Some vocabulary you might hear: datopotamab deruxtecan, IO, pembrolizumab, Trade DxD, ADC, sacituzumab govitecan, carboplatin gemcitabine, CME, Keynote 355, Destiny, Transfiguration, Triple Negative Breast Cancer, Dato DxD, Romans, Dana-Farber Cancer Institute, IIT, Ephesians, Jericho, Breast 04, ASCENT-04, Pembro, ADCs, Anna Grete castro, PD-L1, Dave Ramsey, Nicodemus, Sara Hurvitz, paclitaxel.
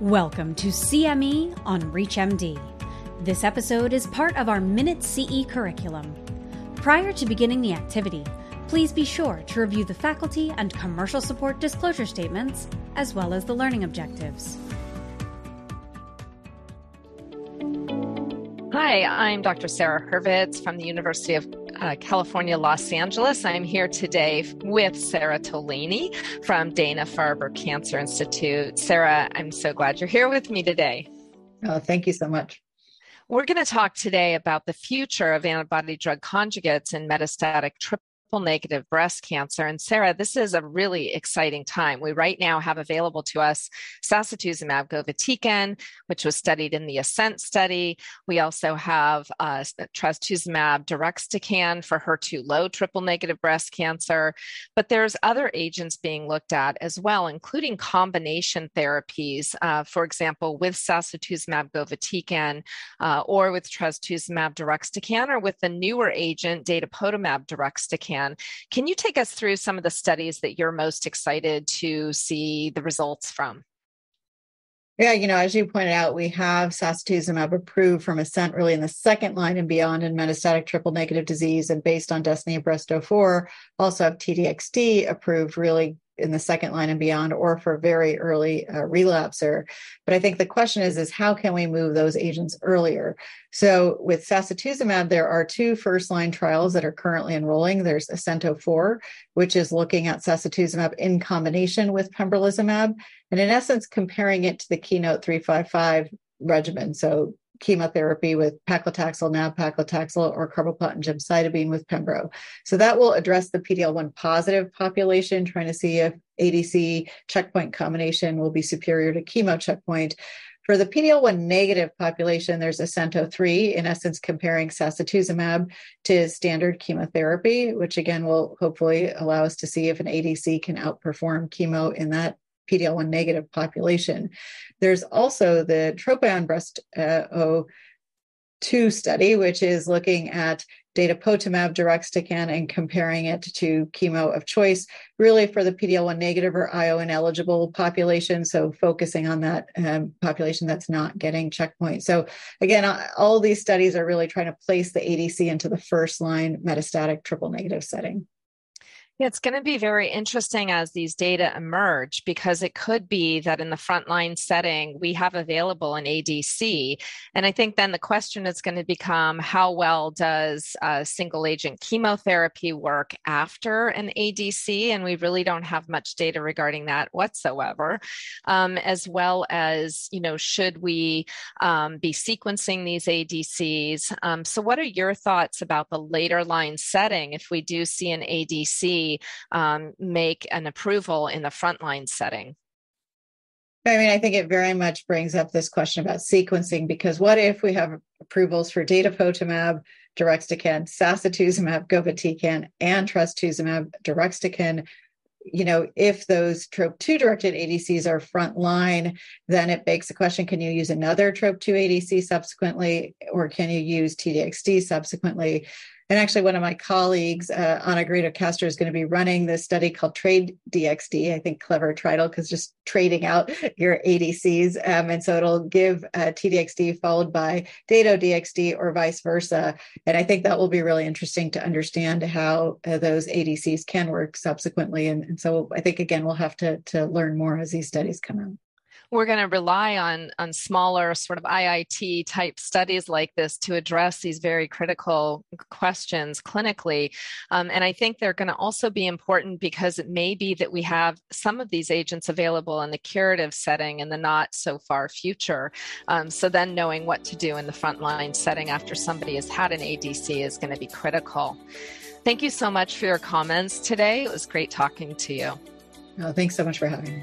Welcome to CME on ReachMD. This episode is part of our Minute CE curriculum. Prior to beginning the activity, please be sure to review the faculty and commercial support disclosure statements, as well as the learning objectives. Hi, I'm Dr. Sara Hurvitz from the University of California, Los Angeles. I'm here today with Sarah Tolaney from Dana-Farber Cancer Institute. Sarah, I'm so glad you're here with me today. Oh, thank you so much. We're going to talk today about the future of antibody drug conjugates in metastatic triple negative breast cancer. And Sarah, this is a really exciting time. We right now have available to us sacituzumab govitecan, which was studied in the ASCENT study. We also have trastuzumab deruxtecan for HER2-low triple negative breast cancer. But there's other agents being looked at as well, including combination therapies, for example, with sacituzumab govitecan or with trastuzumab deruxtecan or with the newer agent datopotamab deruxtecan. Can you take us through some of the studies that you're most excited to see the results from? Yeah, you know, as you pointed out, we have sacituzumab approved from ASCENT really in the second line and beyond in metastatic triple negative disease, and based on Destiny Breast 04, also have TDXD approved really in the second line and beyond, or for very early relapser. But I think the question is how can we move those agents earlier? So with sacituzumab, there are two first-line trials that are currently enrolling. There's ASCENT-04, which is looking at sacituzumab in combination with pembrolizumab, and in essence, comparing it to the Keynote 355 regimen. So chemotherapy with paclitaxel, nab paclitaxel, or carboplatin gemcitabine with Pembro. So that will address the PD-L1 positive population, trying to see if ADC checkpoint combination will be superior to chemo checkpoint. For the PD-L1 negative population, there's ASCENT-03, in essence, comparing sacituzumab to standard chemotherapy, which again will hopefully allow us to see if an ADC can outperform chemo in that PD-L1 negative population. There's also the Tropion Breast O2 study, which is looking at datopotamab deruxtecan and comparing it to chemo of choice, really for the PD-L1 negative or IO ineligible population. So focusing on that population that's not getting checkpoint. So again, all these studies are really trying to place the ADC into the first line metastatic triple negative setting. Yeah, it's going to be very interesting as these data emerge, because it could be that in the frontline setting, we have available an ADC. And I think then the question is going to become, how well does single agent chemotherapy work after an ADC? And we really don't have much data regarding that whatsoever, as well as, you know, should we be sequencing these ADCs? So what are your thoughts about the later line setting if we do see an ADC make an approval in the frontline setting? I mean, I think it very much brings up this question about sequencing, because what if we have approvals for datopotamab deruxtecan, sacituzumab govitecan, and trastuzumab deruxtecan? You know, if those TROP2 directed ADCs are frontline, then it begs the question, can you use another TROP2 ADC subsequently, or can you use TDXD subsequently? And actually, one of my colleagues, Anna Grete Castro, is going to be running this study called Trade DxD. I think clever title, because just trading out your ADCs. And so it'll give TDXD followed by Dato DxD or vice versa. And I think that will be really interesting to understand how those ADCs can work subsequently. And so I think, again, we'll have to learn more as these studies come out. We're going to rely on smaller sort of IIT type studies like this to address these very critical questions clinically. And I think they're going to also be important, because it may be that we have some of these agents available in the curative setting in the not so far future. So then knowing what to do in the frontline setting after somebody has had an ADC is going to be critical. Thank you so much for your comments today. It was great talking to you. Oh, thanks so much for having me.